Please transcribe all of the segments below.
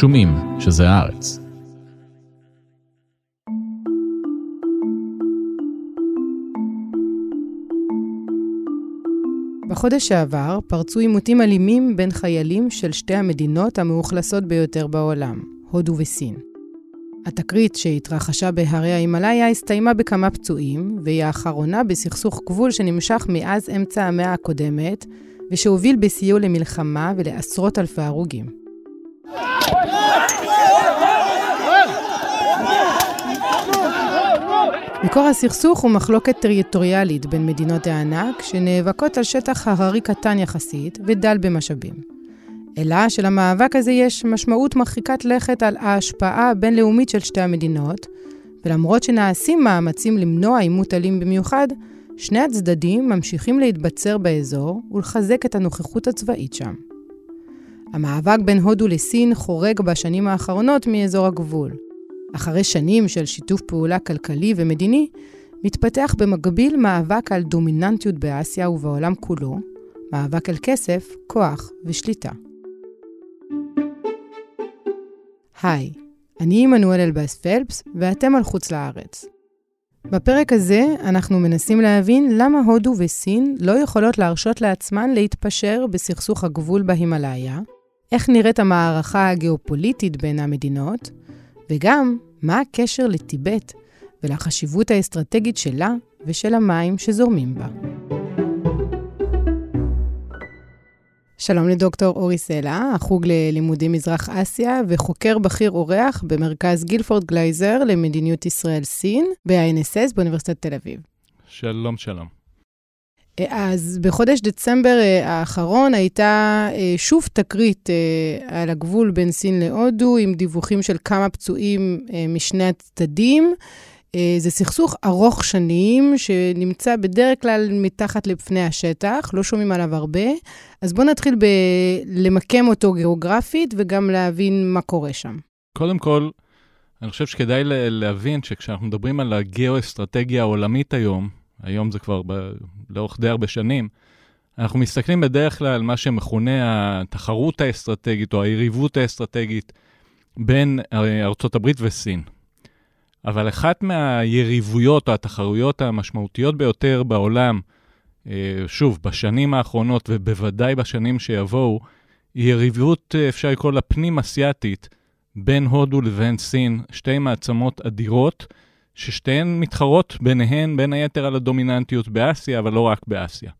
שומעים שזה הארץ. בחודש שעבר פרצו עימותים אלימים בין חיילים של שתי המדינות המאוכלסות ביותר בעולם, הודו וסין. התקרית שהתרחשה בהרי ההימלאיה הסתיימה בכמה פצועים, והיא האחרונה בסכסוך גבול שנמשך מאז אמצע המאה הקודמת, ושהוביל בסיוע למלחמה ולעשרות אלפי הרוגים. מקור הסכסוך הוא מחלוקת טריטוריאלית בין מדינות הענק שנאבקות על שטח הררי קטן יחסית ודל במשאבים. אלא שלמאבק הזה יש משמעות מרחיקת לכת על ההשפעה הבינלאומית של שתי המדינות, ולמרות שנעשים מאמצים למנוע עימות אלים במיוחד, שני הצדדים ממשיכים להתבצר באזור ולחזק את הנוכחות הצבאית שם. המאבק בין הודו לסין חורג בשנים האחרונות מאזור הגבול. אחרי שנים של שיתוף פעולה כלכלי ומדיני, מתפתח במקביל מאבק על דומיננטיות באסיה ובעולם כולו, מאבק על כסף, כוח ושליטה. היי, אני מנואל אלבאס פלפס ואתם על חוץ לארץ. בפרק הזה אנחנו מנסים להבין למה הודו וסין לא יכולות להרשות לעצמן להתפשר בסכסוך הגבול בהימלאיה, איך נראית המערכה הגיאופוליטית בין המדינות, וגם מה הקשר לטיבט ולחשיבות האסטרטגית שלה ושל המים שזורמים בה. שלום לדוקטור אורי סלע, החוג ללימודי מזרח אסיה וחוקר בכיר אורח במרכז גילפורד גלייזר למדיניות ישראל-סין ב-INSS באוניברסיטת תל אביב. שלום, שלום. אז בחודש דצמבר האחרון הייתה שוב תקרית על הגבול בין סין להודו עם דיווחים של כמה פצועים משני הצדדים. זה סכסוך ארוך שנים שנמצא בדרך כלל מתחת לפני השטח, לא שומעים עליו הרבה. אז בואו נתחיל למקם אותו גיאוגרפית וגם להבין מה קורה שם. קודם כל, אני חושב שכדאי להבין שכשאנחנו מדברים על הגיאו-אסטרטגיה העולמית היום זה כבר לאורך די הרבה שנים, אנחנו מסתכלים בדרך כלל על מה שמכונה התחרות האסטרטגית או היריבות האסטרטגית בין ארצות הברית וסין. אבל אחת מהיריבויות או התחרויות המשמעותיות ביותר בעולם, שוב, בשנים האחרונות ובוודאי בשנים שיבואו, היא יריבות, אפשר לקרוא לה, פנים-אסיאטית, בין הודו לבין סין, שתי מעצמות אדירות, ששתיהן מתחרות ביניהן, בין היתר על הדומיננטיות באסיה, אבל לא רק באסיה.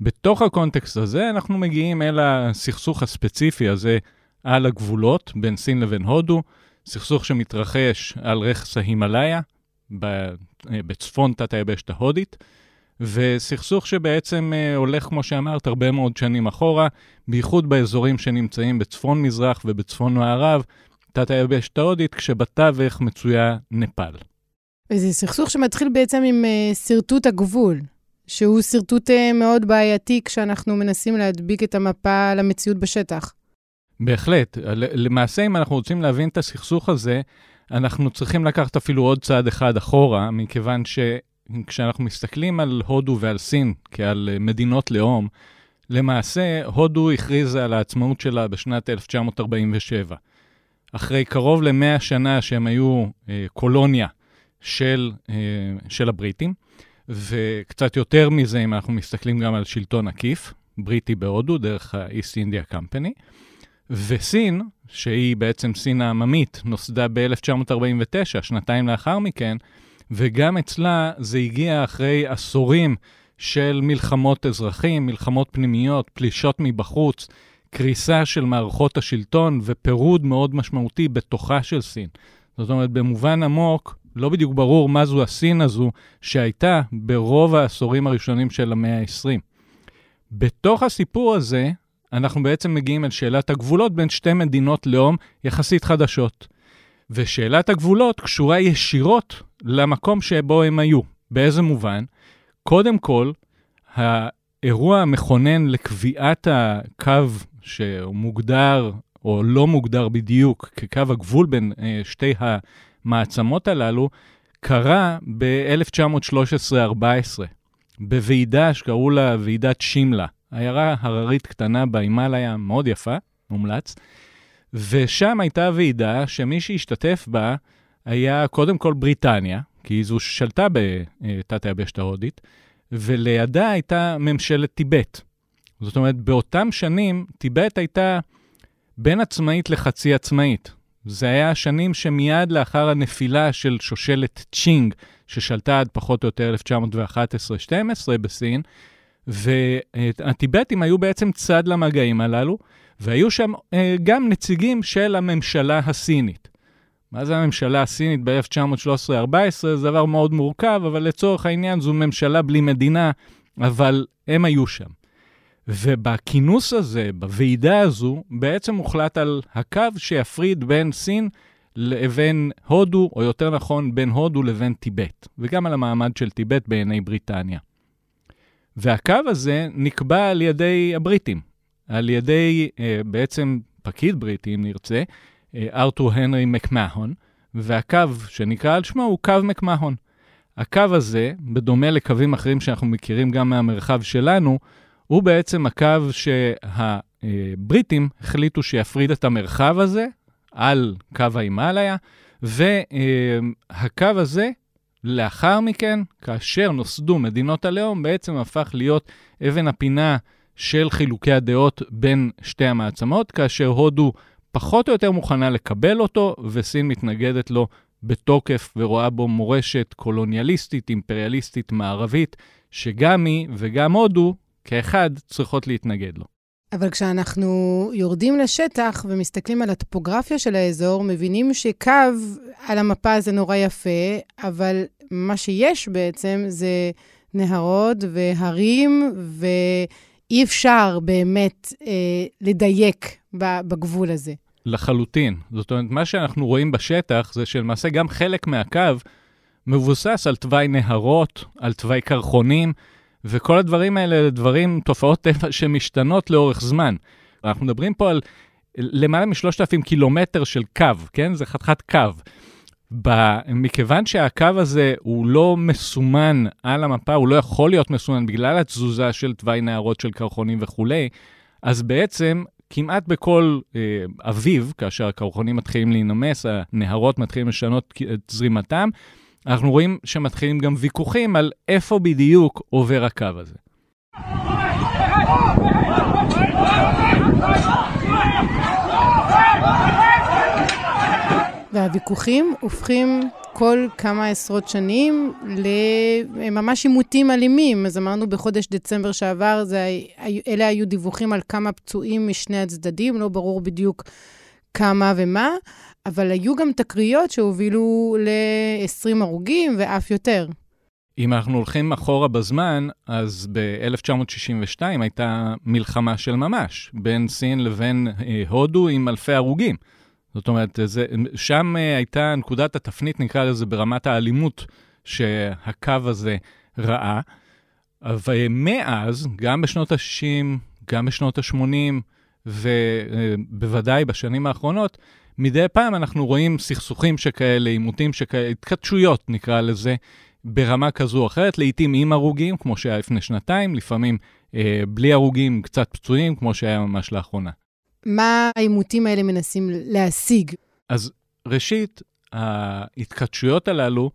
בתוך הקונטקסט הזה אנחנו מגיעים אל הסכסוך הספציפי הזה על הגבולות בין סין לבין הודו, סכסוך שמתרחש על רכס ההימלאיה, בצפון תת היבשת ההודית, וסכסוך שבעצם הולך, כמו שאמרת, הרבה מאוד שנים אחורה, בייחוד באזורים שנמצאים בצפון מזרח ובצפון מערב, תת היבשת ההודית, כשבתווך מצויה נפל. וזה סכסוך שמתחיל בעצם עם שרטוט הגבול, שהוא שרטוט מאוד בעייתי כשאנחנו מנסים להדביק את המפה למציאות בשטח. בהחלט. למעשה, אם אנחנו רוצים להבין את הסכסוך הזה, אנחנו צריכים לקחת אפילו עוד צעד אחד אחורה, מכיוון שכשאנחנו מסתכלים על הודו ועל סין, כעל מדינות לאום, למעשה, הודו הכריזה על העצמאות שלה בשנת 1947. אחרי קרוב ל-100 שנה שהם היו קולוניה של הבריטים, וקצת יותר מזה, אם אנחנו מסתכלים גם על שלטון עקיף, בריטי בהודו, דרך ה-East India Company, וסין, שהיא בעצם סין העממית, נוסדה ב-1949, שנתיים לאחר מכן, וגם אצלה זה הגיע אחרי עשורים של מלחמות אזרחים, מלחמות פנימיות, פלישות מבחוץ, קריסה של מערכות השלטון ופירוד מאוד משמעותי בתוכה של סין. זאת אומרת, במובן עמוק, לא בדיוק ברור מה זו הסין הזו שהייתה ברוב העשורים הראשונים של המאה ה-20. בתוך הסיפור הזה, אנחנו בעצם מגיעים אל שאלת הגבולות בין שתי מדינות לאום יחסית חדשות. ושאלת הגבולות קשורה ישירות למקום שבו הם היו. באיזה מובן? קודם כל, האירוע המכונן לקביעת הקו שמוגדר או לא מוגדר בדיוק כקו הגבול בין שתי המעצמות הללו, קרה ב-1913-14, בוועידה שקראו לה ועידת שימלה. עיירה הררית קטנה בהימלאיה, מאוד יפה, מומלץ, ושם הייתה ועידה שמי שהשתתף בה היה קודם כל בריטניה, כי היא זו ששלטה בתת היבשת ההודית, ולידה הייתה ממשלת טיבט. זאת אומרת, באותם שנים טיבט הייתה בין עצמאית לחצי עצמאית. זה היה השנים שמיד לאחר הנפילה של שושלת צ'ינג, ששלטה עד פחות או יותר 1911-12 בסין, והטיבטים היו בעצם צד למגעים הללו, והיו שם גם נציגים של הממשלה הסינית. מה זה הממשלה הסינית ב-1913-14? זה דבר מאוד מורכב, אבל לצורך העניין זו ממשלה בלי מדינה, אבל הם היו שם. ובכינוס הזה, בוועידה הזו, בעצם הוחלט על הקו שיפריד בין סין לבין הודו, או יותר נכון, בין הודו לבין טיבט, וגם על המעמד של טיבט בעיני בריטניה. והקו הזה נקבע על ידי הבריטים, על ידי בעצם פקיד בריטי, אם נרצה, ארתור הנרי מקמהון, והקו שנקרא על שמו הוא קו מקמהון. הקו הזה, בדומה לקווים אחרים שאנחנו מכירים גם מהמרחב שלנו, הוא בעצם הקו שהבריטים החליטו שיפריד את המרחב הזה על קו ההימאליה, והקו הזה לאחר מכן, כאשר נוסדו מדינות הלאום, בעצם הפך להיות אבן הפינה של חילוקי הדעות בין שתי המעצמות, כאשר הודו פחות או יותר מוכנה לקבל אותו, וסין מתנגדת לו בתוקף ורואה בו מורשת קולוניאליסטית, אימפריאליסטית, מערבית, שגם היא וגם הודו, כאחד צריכות להתנגד לו. אבל כשאנחנו יורדים לשטח ומסתכלים על הטופוגרפיה של האזור, מבינים שקו על המפה זה נורא יפה, אבל מה שיש בעצם זה נהרות והרים, ואי אפשר באמת לדייק בגבול הזה. לחלוטין. זאת אומרת, מה שאנחנו רואים בשטח זה שלמעשה גם חלק מהקו מבוסס על תוואי נהרות, על תוואי קרחונים, וכל הדברים האלה, דברים, תופעות טבע שמשתנות לאורך זמן. אנחנו מדברים פה על למעלה מ-3,000 קילומטר של קו, כן? זה חתיכת קו. מכיוון שהקו הזה הוא לא מסומן על המפה, הוא לא יכול להיות מסומן בגלל התזוזה של תוואי נהרות של קרחונים וכו', אז בעצם כמעט בכל אביב, כאשר הקרחונים מתחילים להינמס, הנהרות מתחילים לשנות את זרימתם, אנחנו רואים שמתחילים גם ויכוחים על איפה בדיוק עובר הקו הזה. והוויכוחים הופכים כל כמה עשרות שנים לממש עימותים אלימים. אז אמרנו בחודש דצמבר שעבר, אלה היו דיווחים על כמה פצועים משני הצדדים, לא ברור בדיוק כמה ומה, אבל היו גם תקריות שהובילו ל-20 הרוגים ואף יותר. אם אנחנו הולכים אחורה בזמן, אז ב-1962 הייתה מלחמה של ממש, בין סין לבין הודו עם אלפי הרוגים. זאת אומרת, שם הייתה נקודת התפנית, נקרא לזה, ברמת האלימות שהקו הזה ראה. אבל מאז, גם בשנות ה-60, גם בשנות ה-80, ובוודאי בשנים האחרונות, מדי פעם אנחנו רואים סכסוכים שכאלה, עימותים שכאלה, התכתשויות נקרא לזה, ברמה כזו או אחרת, לעתים עם הרוגים, כמו שהיה לפני שנתיים, לפעמים בלי הרוגים קצת פצועים, כמו שהיה ממש לאחרונה. מה העימותים האלה מנסים להשיג? אז ראשית, ההתכתשויות הללו,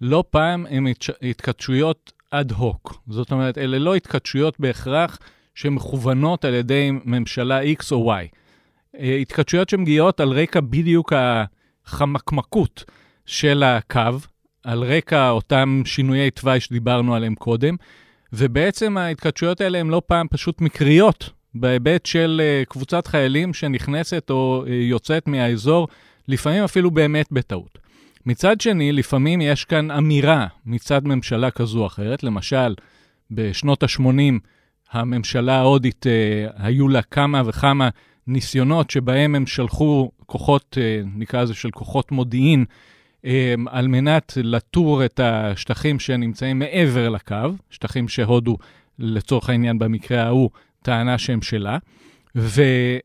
לא פעם הן התכתשויות אד הוק. זאת אומרת, אלה לא התכתשויות בהכרח שמכוונות על ידי ממשלה X או Y. התכתשויות שמגיעות על רקע בדיוק החמקמקות של הקו, על רקע אותם שינויי תוואי שדיברנו עליהם קודם, ובעצם ההתכתשויות האלה הן לא פעם פשוט מקריות, בהיבט של קבוצת חיילים שנכנסת או יוצאת מהאזור, לפעמים אפילו באמת בטעות. מצד שני, לפעמים יש כאן אמירה מצד ממשלה כזו או אחרת, למשל בשנות ה-80 הממשלה ההודית היו לה כמה וכמה ניסיונות שבהם הם שלחו כוחות, נקרא זה של כוחות מודיעין, על מנת לתור את השטחים שנמצאים מעבר לקו, שטחים שהודו לצורך העניין במקרה ההוא, טענה שהם שלה,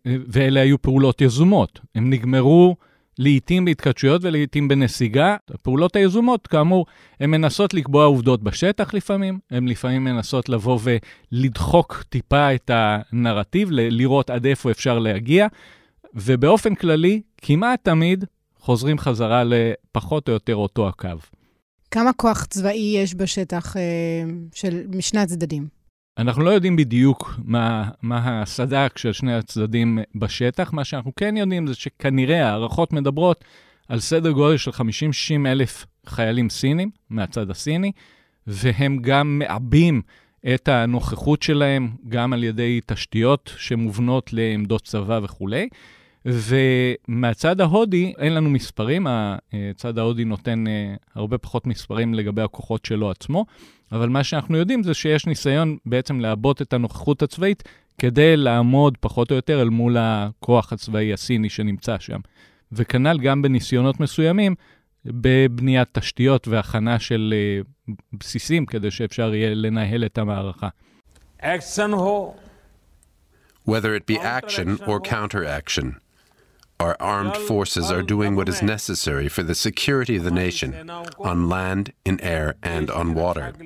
ואלה היו פעולות יזומות. הם נגמרו לעתים בהתכתשויות ולעתים בנסיגה. הפעולות היזומות, כאמור, הן מנסות לקבוע עובדות בשטח לפעמים, הן לפעמים מנסות לבוא ולדחוק טיפה את הנרטיב, לראות עד איפה אפשר להגיע, ובאופן כללי, כמעט תמיד חוזרים חזרה לפחות או יותר אותו הקו. כמה כוח צבאי יש בשטח של משני הצדדים? אנחנו לא יודעים בדיוק מה הסד"כ של שני הצדדים בשטח. מה שאנחנו כן יודעים זה שכנראה הערכות מדברות על סדר גודל של 50-60 אלף חיילים סינים מהצד הסיני, והם גם מעבים את הנוכחות שלהם, גם על ידי תשתיות שמובנות לעמדות צבא וכולי. ומהצד ההודי אין לנו מספרים, הצד ההודי נותן הרבה פחות מספרים לגבי הכוחות שלו עצמו, אבל מה שאנחנו יודעים זה שיש ניסיון בעצם להבות את הנוכחות הצבאית, כדי לעמוד פחות או יותר אל מול הכוח הצבאי הסיני שנמצא שם. וכנ"ל גם בניסיונות מסוימים, בבניית תשתיות והכנה של בסיסים, כדי שאפשר יהיה לנהל את המערכה. אקשן הו. Whether it be action or counteraction, our armed forces are doing what is necessary for the security of the nation, on land, in air, and on water.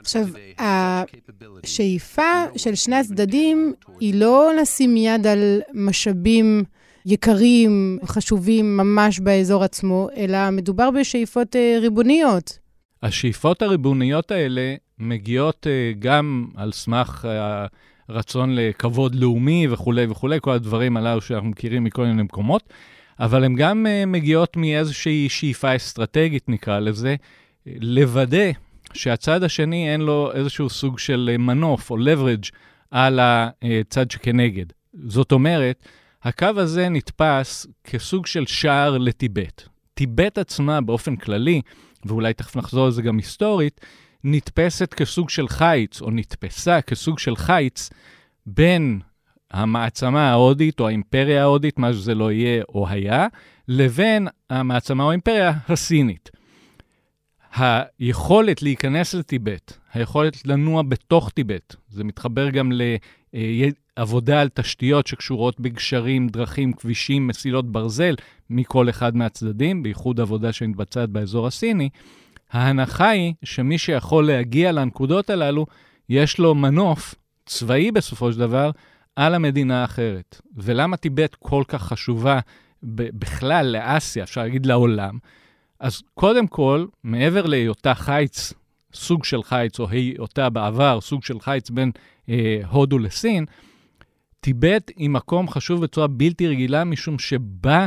עכשיו, השאיפה של שני הצדדים היא לא לשים יד על משאבים יקרים, חשובים ממש באזור עצמו, אלא מדובר בשאיפות ריבוניות. השאיפות הריבוניות האלה מגיעות גם על סמך רצון לכבוד לאומי וכולי וכולי, כל הדברים עליו שאנחנו מכירים מכל מיני מקומות, אבל הן גם מגיעות מאיזושהי שאיפה אסטרטגית, נקרא לזה, לוודא שהצד השני אין לו איזשהו סוג של מנוף או leverage על הצד שכנגד. זאת אומרת, הקו הזה נתפס כסוג של שער לטיבט. טיבט עצמה באופן כללי, ואולי תכף נחזור על זה גם היסטורית, נתפסת כסוג של חיץ, או נתפסה כסוג של חיץ, בין המעצמה ההודית או האימפריה ההודית, מה שזה לא יהיה או היה, לבין המעצמה או האימפריה הסינית. היכולת להיכנס לטיבט, היכולת לנוע בתוך טיבט, זה מתחבר גם לעבודה על תשתיות שקשורות בגשרים, דרכים, כבישים, מסילות ברזל, מכל אחד מהצדדים, בייחוד עבודה שמתבצעת באזור הסיני, ההנחה היא שמי שיכול להגיע לנקודות הללו, יש לו מנוף צבאי בסופו של דבר על המדינה האחרת. ולמה טיבט כל כך חשובה בכלל לאסיה, אפשר להגיד לעולם? אז קודם כל, מעבר להיותה חיץ, סוג של חיץ, או היותה בעבר, סוג של חיץ בין הודו לסין, טיבט היא מקום חשוב בצורה בלתי רגילה, משום שבה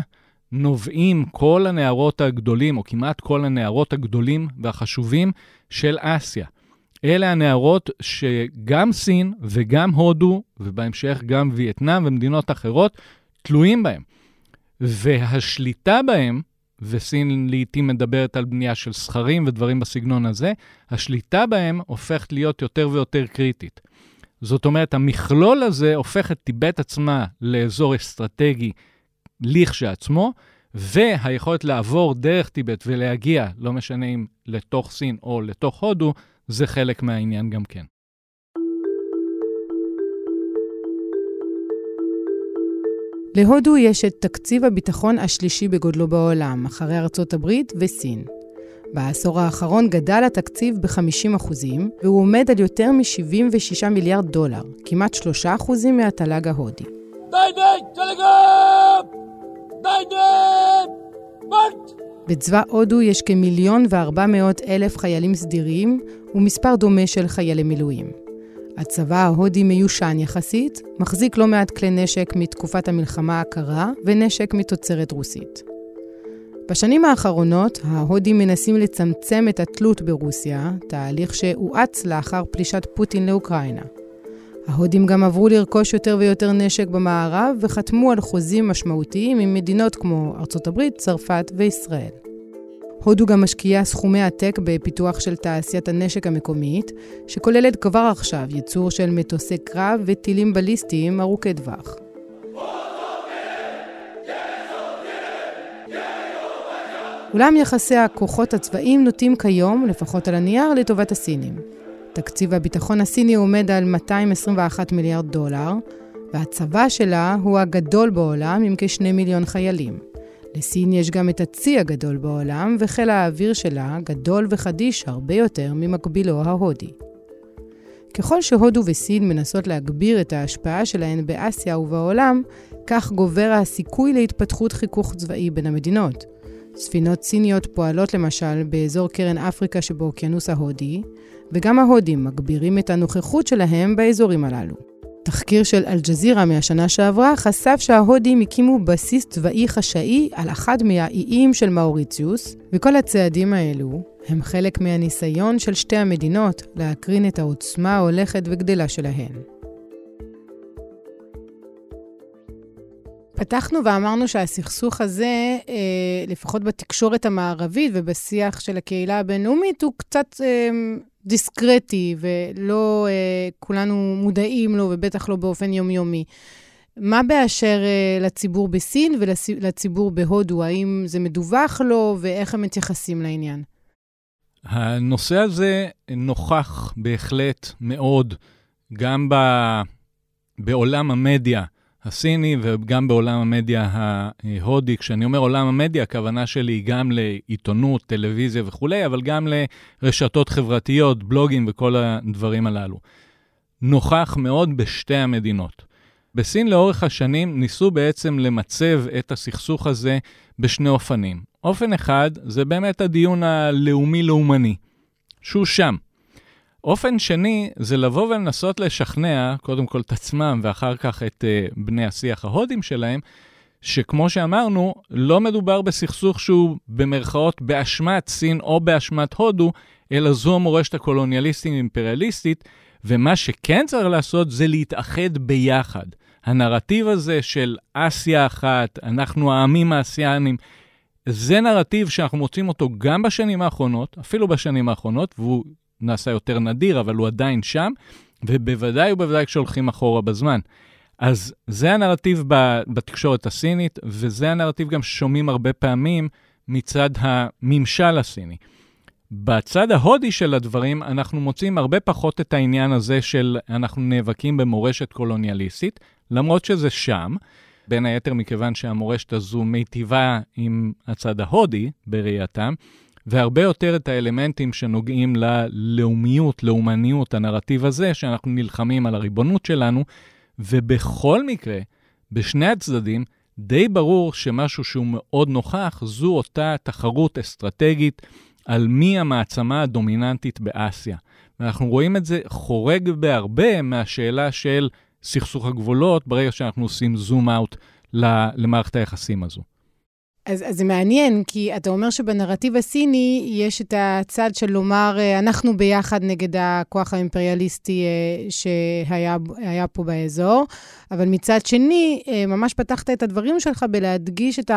נובעים כל הנערות הגדולים, או כמעט כל הנערות הגדולים והחשובים של אסיה. אלה הנערות שגם סין וגם הודו, ובהמשך גם וייטנאם ומדינות אחרות, תלויים בהם. והשליטה בהם, וסין לעתים מדברת על בנייה של סכרים ודברים בסגנון הזה, השליטה בהם הופכת להיות יותר ויותר קריטית. זאת אומרת, המכלול הזה הופך את טיבט עצמה לאזור אסטרטגי, לכשעצמו, והיכולת לעבור דרך טיבט ולהגיע, לא משנה אם לתוך סין או לתוך הודו, זה חלק מהעניין גם כן. להודו יש את תקציב הביטחון השלישי בגודלו בעולם, אחרי ארצות הברית וסין. בעשור האחרון גדל התקציב ב-50%, והוא עומד על יותר מ-76 מיליארד דולר, כמעט 3% מהתל"ג ההודי. בצבא הודו יש כ1,400,000 חיילים סדירים ומספר דומה של חיילי מילואים. הצבא ההודי מיושן יחסית, מחזיק לא מעט כלי נשק מתקופת המלחמה הקרה ונשק מתוצרת רוסית. בשנים האחרונות ההודים מנסים לצמצם את התלות ברוסיה, תהליך שהואץ לאחר פלישת פוטין לאוקראינה. ההודים גם עברו לרכוש יותר ויותר נשק במערב וחתמו על חוזים משמעותיים עם מדינות כמו ארצות הברית, צרפת וישראל. הודו גם משקיעה סכומי עתק בפיתוח של תעשיית הנשק המקומית, שכוללת כבר עכשיו ייצור של מטוסי קרב וטילים בליסטיים ארוכי טווח. אולם יחסי הכוחות הצבאיים נוטים כיום, לפחות על הנייר, לטובת הסינים. תקציב הביטחון הסיני עומד על 221 מיליארד דולר, והצבא שלה הוא הגדול בעולם עם כ2 מיליון חיילים. לסין יש גם את הצי הגדול בעולם, וחיל האוויר שלה גדול וחדיש הרבה יותר ממקבילו ההודי. ככל שהודו וסין מנסות להגביר את ההשפעה שלהן באסיה ובעולם, כך גובר הסיכוי להתפתחות חיכוך צבאי בין המדינות. ספינות סיניות פועלות למשל באזור קרן אפריקה שבאוקיינוס ההודי, וגם ההודים מגבירים את הנוכחות שלהם באזורים הללו. תחקיר של אל-ג'זירה מהשנה שעברה חשף שההודים הקימו בסיס צבאי חשאי על אחד מהאיים של מאוריציוס, וכל הצעדים האלו הם חלק מהניסיון של שתי המדינות להקרין את העוצמה ההולכת וגדלה שלהן. פתחנו ואמרנו שהסכסוך הזה, לפחות בתקשורת המערבית ובשיח של הקהילה הבינלאומית, הוא קצת דיסקרטי, ולא כולנו מודעים לו, ובטח לא באופן יומיומי. מה באשר לציבור בסין ולציבור בהודו? האם זה מדווח לו, ואיך הם מתייחסים לעניין? הנושא הזה נוכח בהחלט מאוד, גם בעולם המדיה הסיני וגם בעולם המדיה ההודי. כשאני אומר עולם המדיה, הכוונה שלי היא גם לעיתונות, טלוויזיה וכולי, אבל גם לרשתות חברתיות, בלוגים וכל הדברים הללו. נוכח מאוד בשתי המדינות. בסין לאורך השנים ניסו בעצם למצב את הסכסוך הזה בשני אופנים. אופן אחד זה באמת הדיון הלאומי-לאומני, שהוא שם. אופן שני זה לבוא ולנסות לשכנע, קודם כל את עצמם ואחר כך את בני השיח ההודים שלהם, שכמו שאמרנו, לא מדובר בסכסוך שהוא במרכאות באשמת סין או באשמת הודו, אלא זו המורשת הקולוניאליסטית אימפריאליסטית, ומה שכן צריך לעשות זה להתאחד ביחד. הנרטיב הזה של אסיה אחת, אנחנו העמים האסיאנים, זה נרטיב שאנחנו מוצאים אותו גם בשנים האחרונות, אפילו בשנים האחרונות, והוא נעשה יותר נדיר, אבל הוא עדיין שם, ובוודאי ובוודאי כשהולכים אחורה בזמן. אז זה הנרטיב בתקשורת הסינית, וזה הנרטיב גם ששומעים הרבה פעמים מצד הממשל הסיני. בצד ההודי של הדברים, אנחנו מוצאים הרבה פחות את העניין הזה של אנחנו נאבקים במורשת קולוניאליסטית, למרות שזה שם, בין היתר מכיוון שהמורשת הזו מיטיבה עם הצד ההודי בראייתם, והרבה יותר את האלמנטים שנוגעים ללאומיות, לאומניות, הנרטיב הזה, שאנחנו נלחמים על הריבונות שלנו, ובכל מקרה, בשני הצדדים, די ברור שמשהו שהוא מאוד נוכח, זו אותה תחרות אסטרטגית על מי המעצמה הדומיננטית באסיה. ואנחנו רואים את זה חורג בהרבה מהשאלה של סכסוך הגבולות, ברגע שאנחנו עושים זום אאוט למערכת היחסים הזו. אז זה מעניין, כי אתה אומר שבנרטיב הסיני יש את הצד של לומר, אנחנו ביחד נגד הכוח האימפריאליסטי שהיה פה באזור, אבל מצד שני, ממש פתחת את הדברים שלך בלהדגיש את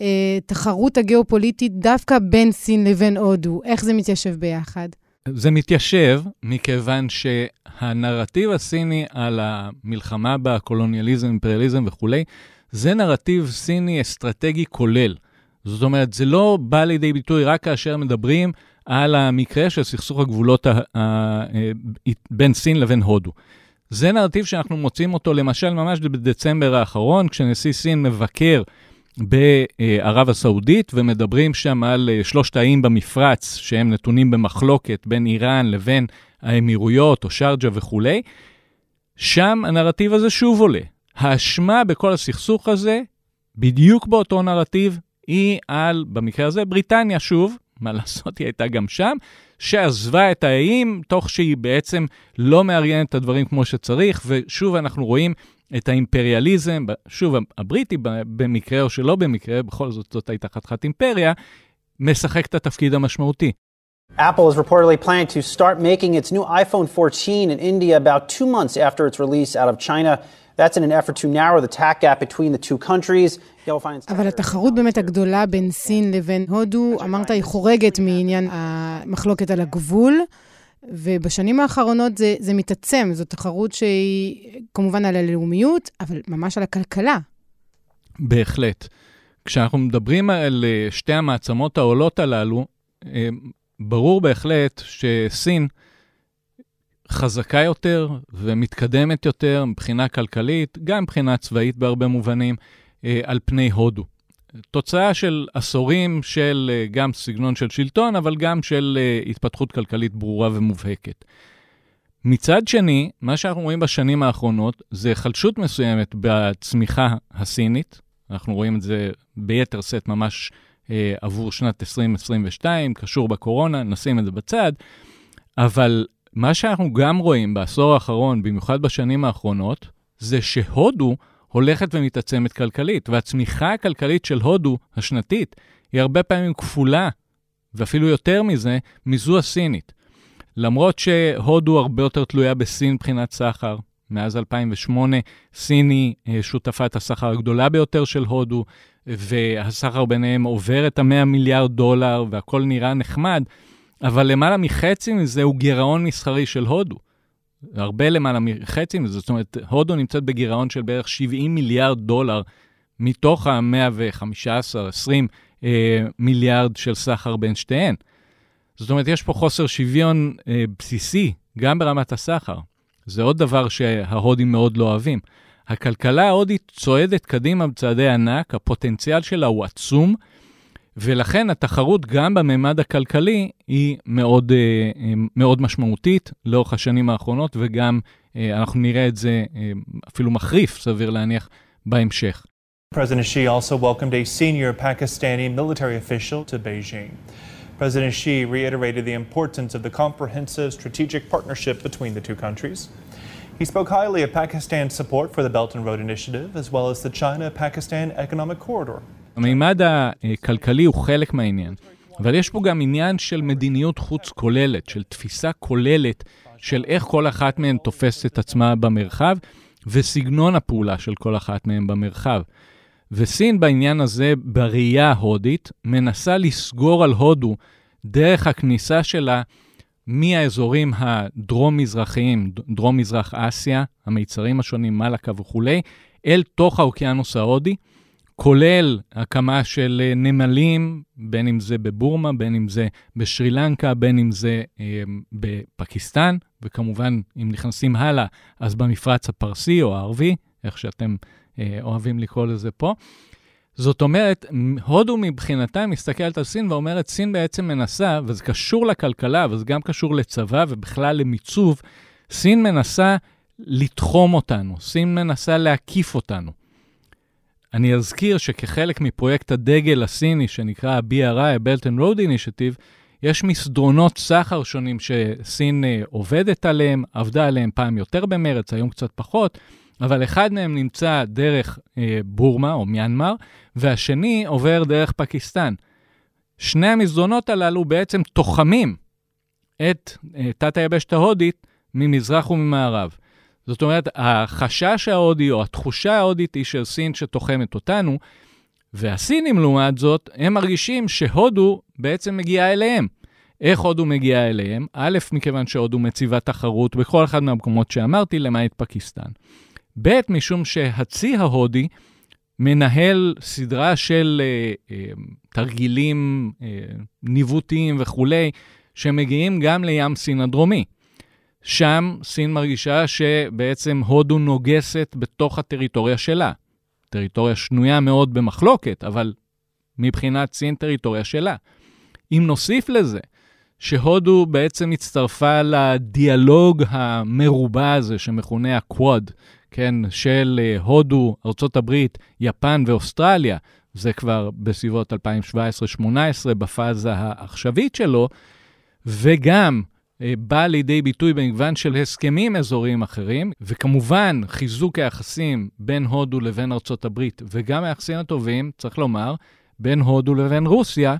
התחרות הגיאופוליטית דווקא בין סין לבין הודו. איך זה מתיישב ביחד? זה מתיישב מכיוון שהנרטיב הסיני על המלחמה בקולוניאליזם, אימפריאליזם וכולי, זה נרטיב סיני אסטרטגי כולל. זאת אומרת, זה לא בא לידי ביטוי רק כאשר מדברים על המקרה של סכסוך הגבולות בין סין לבין הודו. זה נרטיב שאנחנו מוצאים אותו למשל ממש בדצמבר האחרון, כשנשיא סין מבקר בערב הסעודית, ומדברים שם על 3 האיים במפרץ, שהם נתונים במחלוקת בין איראן לבין האמירויות או שרג'ה וכו'. שם הנרטיב הזה שוב עולה. האשמה בכל הסכסוך הזה, בדיוק באותו נרטיב, היא על, במקרה הזה, בריטניה שוב, מה לעשות, היא הייתה גם שם, שעזבה את האיים, תוך שהיא בעצם לא מארגנת את הדברים כמו שצריך, ושוב אנחנו רואים את האימפריאליזם, שוב הבריטי במקרה או שלא במקרה, בכל זאת הייתה חתיכת אימפריה, משחק את התפקיד המשמעותי. Apple is reportedly planning to start making its new iPhone 14 in India about 2 months after its release out of China. That's in an effort to narrow the tech gap between the two countries. אבל התחרות באמת הגדולה בין סין לבין הודו, אמרת, היא חורגת מעניין המחלוקת על הגבול, ובשנים האחרונות זה מתעצם, זו תחרות שהיא כמובן על הלאומיות, אבל ממש על הכלכלה. בהחלט. כשאנחנו מדברים על שתי המעצמות העולות הללו, ברור בהחלט שסין חזקה יותר ומתקדמת יותר מבחינה כלכלית, גם מבחינה צבאית בהרבה מובנים, על פני הודו. תוצאה של עשורים של גם סגנון של שלטון, אבל גם של התפתחות כלכלית ברורה ומובהקת. מצד שני, מה שאנחנו רואים בשנים האחרונות, זה חלשות מסוימת בצמיחה הסינית. אנחנו רואים את זה ביתר סט ממש עבור שנת 2022, קשור בקורונה, נשים את זה בצד. אבל מה שאנחנו גם רואים בעשור האחרון, במיוחד בשנים האחרונות, זה שהודו הולכת ומתעצמת כלכלית, והצמיחה הכלכלית של הודו השנתית היא הרבה פעמים כפולה, ואפילו יותר מזה, מזו הסינית. למרות שהודו הרבה יותר תלויה בסין מבחינת סחר, מאז 2008 סין היא שותפת הסחר הגדולה ביותר של הודו, והסחר ביניהם עובר את $100 מיליארד, והכל נראה נחמד, אבל למעלה מחצי מזה הוא גירעון מסחרי של הודו. הרבה למעלה מחצי מזה, זאת אומרת, הודו נמצאת בגירעון של בערך $70 מיליארד, מתוך ה-115-20 מיליארד של סחר בין שתיהן. זאת אומרת, יש פה חוסר שוויון בסיסי, גם ברמת הסחר. זה עוד דבר שההודים מאוד לא אוהבים. הכלכלה ההודית צועדת קדימה בצעדי ענק, הפוטנציאל שלה הוא עצום, ולכן התחרות גם בממד הכלכלי היא מאוד, מאוד משמעותית לאורך השנים האחרונות, וגם אנחנו נראה את זה אפילו מחריף, סביר להניח, בהמשך. President Xi also welcomed a senior Pakistani military official to Beijing. President Xi reiterated the importance of the comprehensive strategic partnership between the two countries. He spoke highly of Pakistan's support for the Belt and Road Initiative, as well as the China-Pakistan Economic Corridor. המימד הכלכלי הוא חלק מהעניין, אבל יש פה גם עניין של מדיניות חוץ כוללת, של תפיסה כוללת, של איך כל אחת מהן תופסת את עצמה במרחב, וסגנון הפעולה של כל אחת מהן במרחב. וסין בעניין הזה, בראייה ההודית, מנסה לסגור על הודו דרך הכניסה שלה מהאזורים הדרום-מזרחיים, דרום-מזרח אסיה, המיצרים השונים, מלאקה וכו', אל תוך האוקיינוס ההודי, כולל הקמה של נמלים, בין אם זה בבורמה, בין אם זה בשרילנקה, בין אם זה בפקיסטן, וכמובן, אם נכנסים הלאה, אז במפרץ הפרסי או הערבי, איך שאתם אוהבים לקרוא לזה פה. זאת אומרת, הודו מבחינתה מסתכלת על סין ואומרת, סין בעצם מנסה, וזה קשור לכלכלה, וזה גם קשור לצבא ובכלל למיצוב, סין מנסה לתחום אותנו, סין מנסה להקיף אותנו. אני אזכיר שכחלק מפרויקט הדגל הסיני שנקרא BRI, Belt and Road Initiative, יש מסדרונות סחר שונים שסין עובדת עליהם, עבדה עליהם פעם יותר במרץ, היום קצת פחות, אבל אחד מהם נמצא דרך בורמה או מיינמר, והשני עובר דרך פקיסטן. שני המסדרונות הללו בעצם תוחמים את תת היבשת ההודית ממזרח וממערב. זאת אומרת, החשש ההודי או התחושה ההודית היא של סין שתוחמת אותנו, והסינים לעומת זאת, הם מרגישים שהודו בעצם מגיעה אליהם. איך הודו מגיעה אליהם? א', מכיוון שהודו מציבה תחרות בכל אחד מהמקומות שאמרתי, למעט פקיסטן. ב', משום שהצי ההודי מנהל סדרה של תרגילים, ניווטים וכולי, שמגיעים גם לים סין הדרומי. שם סין מרגישה שבעצם הודו נוגסת בתוך הטריטוריה שלה. טריטוריה שנויה מאוד במחלוקת, אבל מבחינת סין טריטוריה שלה. אם נוסיף לזה שהודו בעצם הצטרפה לדיאלוג המרובע הזה שמכונה הקוואד, כן, של הודו, ארצות הברית, יפן ואוסטרליה, זה כבר בסביבות 2017-2018 בפאזה העכשווית שלו, וגם בא לידי ביטוי במגוון של הסכמים אזוריים אחרים, וכמובן חיזוק היחסים בין הודו לבין ארצות הברית, וגם היחסים הטובים, צריך לומר, בין הודו לבין רוסיה,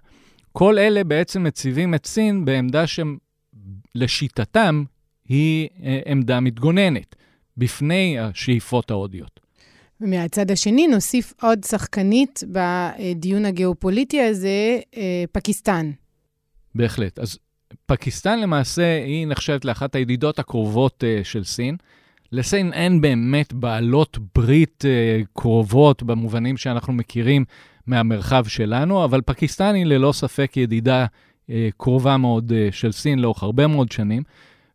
כל אלה בעצם מציבים את סין בעמדה שלשיטתם היא עמדה מתגוננת, בפני השאיפות ההודיות. ומהצד השני נוסיף עוד שחקנית בדיון הגיאופוליטי הזה, פקיסטן. בהחלט, אז פקיסטן למעשה היא נחשבת לאחת הידידות הקרובות של סין. לסין אין באמת בעלות ברית קרובות במובנים שאנחנו מכירים מהמרחב שלנו, אבל פקיסטן היא ללא ספק ידידה קרובה מאוד של סין לאורך הרבה מאוד שנים,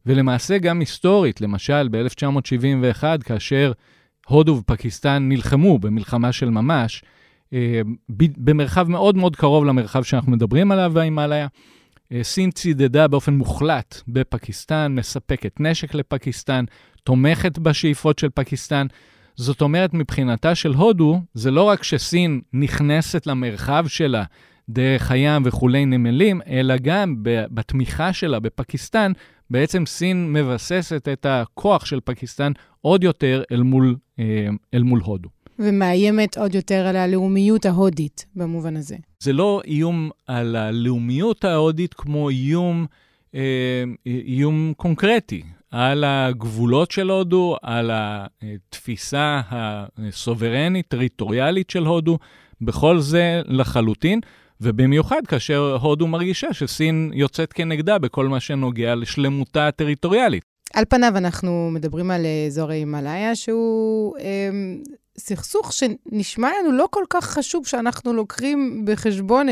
ולמעשה גם היסטורית, למשל ב-1971, כאשר הודו ופקיסטן נלחמו במלחמה של ממש, במרחב מאוד מאוד קרוב למרחב שאנחנו מדברים עליו וההימאליה, סין צידדה באופן מוחלט בפקיסטן, מספקת נשק לפקיסטן, תומכת בשאיפות של פקיסטן. זאת אומרת, מבחינתה של הודו, זה לא רק שסין נכנסת למרחב שלה דרך הים וכולי נמלים, אלא גם בתמיכה שלה בפקיסטן, בעצם סין מבססת את הכוח של פקיסטן עוד יותר אל מול הודו. ומאיימת עוד יותר על הלאומיות ההודית במובן הזה. זה לא איום על הלאומיות ההודית כמו איום קונקרטי, על הגבולות של הודו, על התפיסה הסוברנית, טריטוריאלית של הודו, בכל זה לחלוטין, ובמיוחד כאשר הודו מרגישה שסין יוצאת כנגדה בכל מה שנוגע לשלמותה הטריטוריאלית. על פניו אנחנו מדברים על אזור הימלאיה, שהוא סכסוך שנשמע לנו לא כל כך חשוב שאנחנו לוקחים בחשבון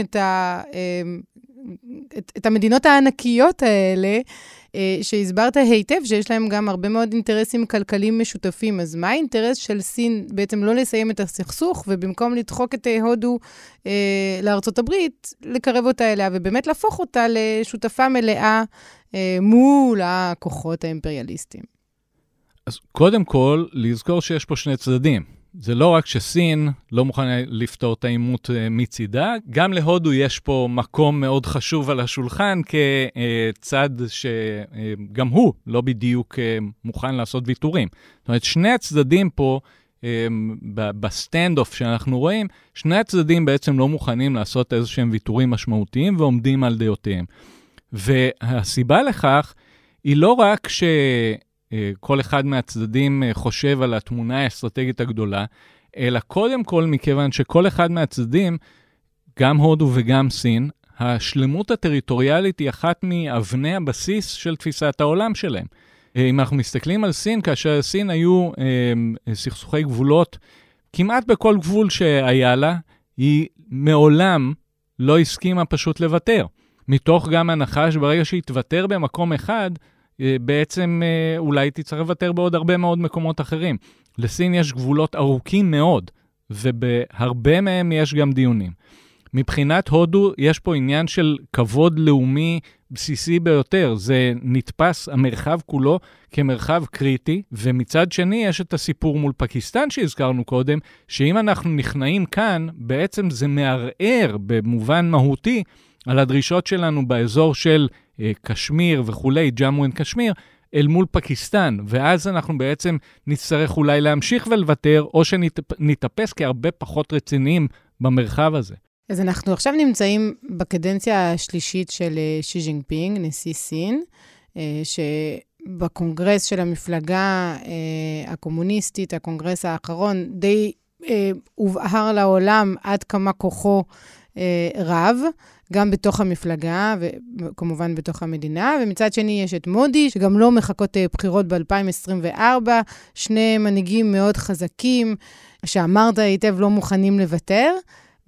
את המדינות הענקיות האלה, שהסברת היטב שיש להם גם הרבה מאוד אינטרסים כלכליים משותפים. אז מה האינטרס של סין בעצם לא לסיים את הסכסוך, ובמקום לדחוק את הודו לארצות הברית, לקרב אותה אליה, ובאמת להפוך אותה לשותפה מלאה מול הכוחות האימפריאליסטיים? אז קודם כל, לזכור שיש פה שני צדדים. זה לא רק שסין לא מוכנה לפתור את העימות מצידה, גם להודו יש פה מקום מאוד חשוב על השולחן, כצד שגם הוא לא בדיוק מוכן לעשות ויתורים. זאת אומרת, שני הצדדים פה, בסטנד-אוף שאנחנו רואים, שני הצדדים בעצם לא מוכנים לעשות איזשהם ויתורים משמעותיים, ועומדים על דעותיהם. והסיבה לכך היא לא רק ש... כל אחד מהצדדים חושב על התמונה האסטרטגית הגדולה, אלא קודם כל מכיוון שכל אחד מהצדדים, גם הודו וגם סין, השלמות הטריטוריאלית היא אחת מאבני הבסיס של תפיסת העולם שלהם. אם אנחנו מסתכלים על סין, כאשר סין היו סכסוכי גבולות, כמעט בכל גבול שהיה לה, היא מעולם לא הסכימה פשוט לוותר. מתוך גם הנחה שברגע שהיא תוותר במקום אחד, בעצם אולי תצטרך לוותר בעוד הרבה מאוד מקומות אחרים. לסין יש גבולות ארוכים מאוד, ובהרבה מהם יש גם דיונים. מבחינת הודו יש פה עניין של כבוד לאומי בסיסי ביותר, זה נתפס המרחב כולו כמרחב קריטי, ומצד שני יש את הסיפור מול פקיסטן שהזכרנו קודם, שאם אנחנו נכנעים כאן, בעצם זה מערער במובן מהותי על הדרישות שלנו באזור של קשמיר וכולי, ג'אמו אנד קשמיר, אל מול פקיסטן, ואז אנחנו בעצם נצטרך אולי להמשיך ולוותר, או שנתאפס כהרבה פחות רציניים במרחב הזה. אז אנחנו עכשיו נמצאים בקדנציה השלישית של שי ג'ינפינג, נשיא סין, שבקונגרס של המפלגה הקומוניסטית, הקונגרס האחרון, די הובהר לעולם עד כמה כוחו רב, גם בתוך המפלגה וכמובן בתוך המדינה, ומצד שני יש את מודי, שגם לא מחכות בחירות ב-2024, שני מנהיגים מאוד חזקים, שאמרת היטב לא מוכנים לוותר.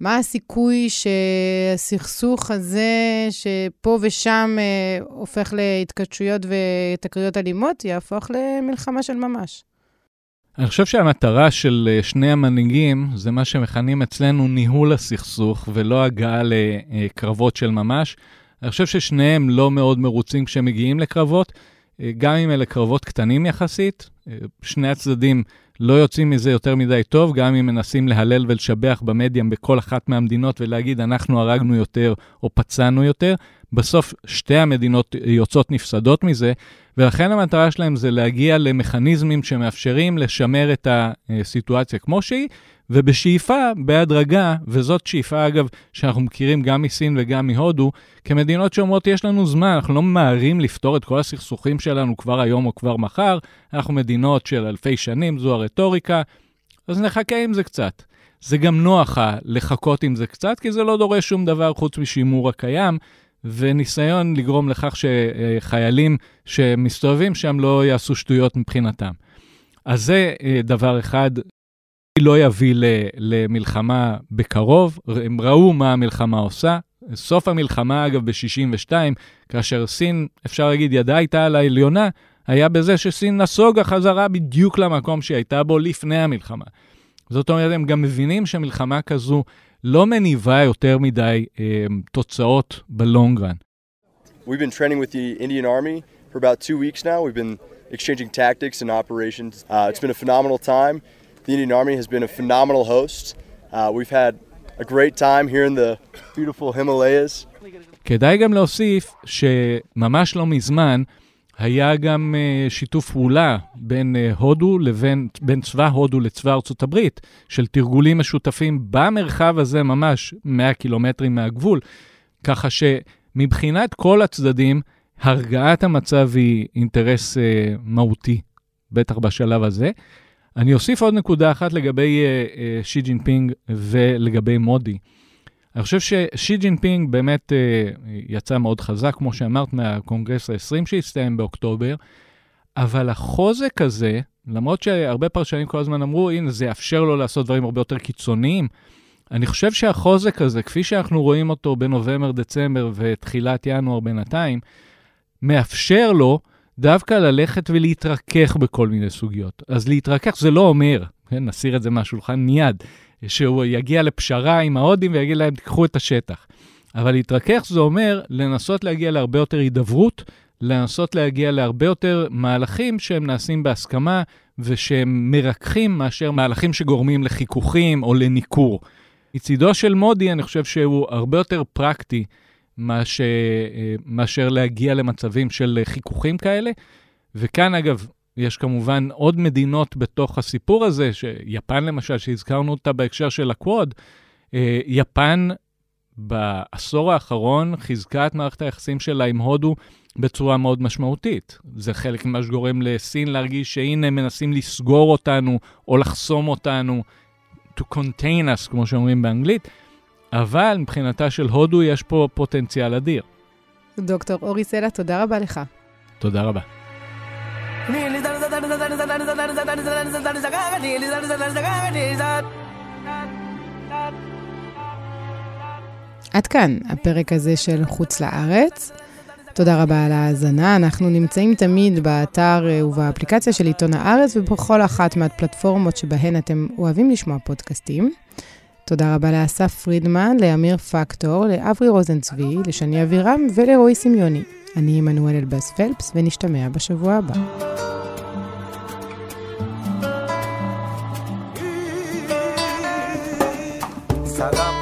מה הסיכוי שהסכסוך הזה, שפה ושם הופך להתכתשויות ותקריות אלימות, יהפוך למלחמה של ממש? אני חושב שהמטרה של שני המנהיגים זה מה שמכנים אצלנו ניהול הסכסוך ולא הגעה לקרבות של ממש. אני חושב ששניהם לא מאוד מרוצים כשמגיעים לקרבות, גם אם אלה קרבות קטנים יחסית. שני הצדדים לא יוצאים מזה יותר מדי טוב, גם אם מנסים להלל ולשבח במדיה בכל אחת מהמדינות ולהגיד אנחנו הרגנו יותר או פצענו יותר. בסוף שתי המדינות יוצאות נפסדות מזה, ולכן המטרה שלהם זה להגיע למכניזמים שמאפשרים לשמר את הסיטואציה כמו שהיא, ובשאיפה בהדרגה, וזאת שאיפה אגב שאנחנו מכירים גם מסין וגם מהודו, כמדינות שאומרות יש לנו זמן, אנחנו לא ממהרים לפתור את כל הסכסוכים שלנו כבר היום או כבר מחר, אנחנו מדינות של אלפי שנים, זו הרטוריקה, אז נחכה עם זה קצת. זה גם נוח לחכות עם זה קצת, כי זה לא דורש שום דבר חוץ משימור הקיים, וניסיון לגרום לכך שחיילים שמסתובבים שם לא יעשו שטויות מבחינתם. אז זה דבר אחד, לא יביא למלחמה בקרוב, הם ראו מה המלחמה עושה. סוף המלחמה, אגב, ב-62, כאשר סין, אפשר להגיד, ידה הייתה על העליונה, היה בזה שסין נסוגה חזרה בדיוק למקום שהייתה בו לפני המלחמה. זאת אומרת, הם גם מבינים שמלחמה כזו לא מניבה יותר מדי תוצאות בלונגרן. We've been training with the Indian Army for about 2 weeks now. We've been exchanging tactics and operations. It's been a phenomenal time. The Indian Army has been a phenomenal host. We've had a great time here in the beautiful Himalayas. כדאי גם להוסיף שממש לא מזמן היה גם שיתוף פעולה בין הודו בין צבא הודו לצבא ארצות הברית, של תרגולים משותפים במרחב הזה ממש 100 קילומטרים מהגבול, ככה שמבחינת כל הצדדים הרגעת המצב היא אינטרס מהותי, בטח בשלב הזה. אני אוסיף עוד נקודה אחת לגבי שי ג'ינפינג ולגבי מודי. אני חושב ששי ג'ינפינג באמת יצא מאוד חזק, כמו שאמרת, מהקונגרס ה-20 שהסתיים באוקטובר, אבל החוזק הזה, למרות שהרבה פרשנים כל הזמן אמרו, הנה, זה יאפשר לו לעשות דברים הרבה יותר קיצוניים, אני חושב שהחוזק הזה, כפי שאנחנו רואים אותו בנובמבר, דצמבר ותחילת ינואר בינתיים, מאפשר לו דווקא ללכת ולהתרכך בכל מיני סוגיות. אז להתרכך זה לא אומר, כן, נסיר את זה מהשולחן מיד, שהוא יגיע לפשרה עם ההודים ויגיד להם, תקחו את השטח. אבל להתרכך זה אומר לנסות להגיע להרבה יותר הידברות, לנסות להגיע להרבה יותר מהלכים שהם נעשים בהסכמה, ושהם מרככים מאשר מהלכים שגורמים לחיכוכים או לניקור. מצידו של מודי, אני חושב שהוא הרבה יותר פרקטי, מאשר להגיע למצבים של חיכוכים כאלה. וכאן אגב, יש כמובן עוד מדינות בתוך הסיפור הזה, שיפן למשל, שהזכרנו אותה בהקשר של הקוואד, יפן בעשור האחרון חיזקה את מערכת היחסים שלה עם הודו בצורה מאוד משמעותית. זה חלק ממה שגורם לסין להרגיש שהנה מנסים לסגור אותנו או לחסום אותנו, to contain us, כמו שאומרים באנגלית, אבל מבחינתה של הודו יש פה פוטנציאל אדיר. דוקטור אורי סלע, תודה רבה לך. תודה רבה. עד כאן הפרק הזה של חוץ לארץ. תודה רבה על ההאזנה. אנחנו נמצאים תמיד באתר ובאפליקציה של עיתון הארץ ובכל אחת מהפלטפורמות שבהן אתם אוהבים לשמוע פודקאסטים. תודה רבה לאסף פרידמן, לאמיר פקטור, לאברי רוזנצבי, לשני אבירם ולרועי סמיוני. אני עמנואל אלבאס פלפס ונשתמע בשבוע הבא.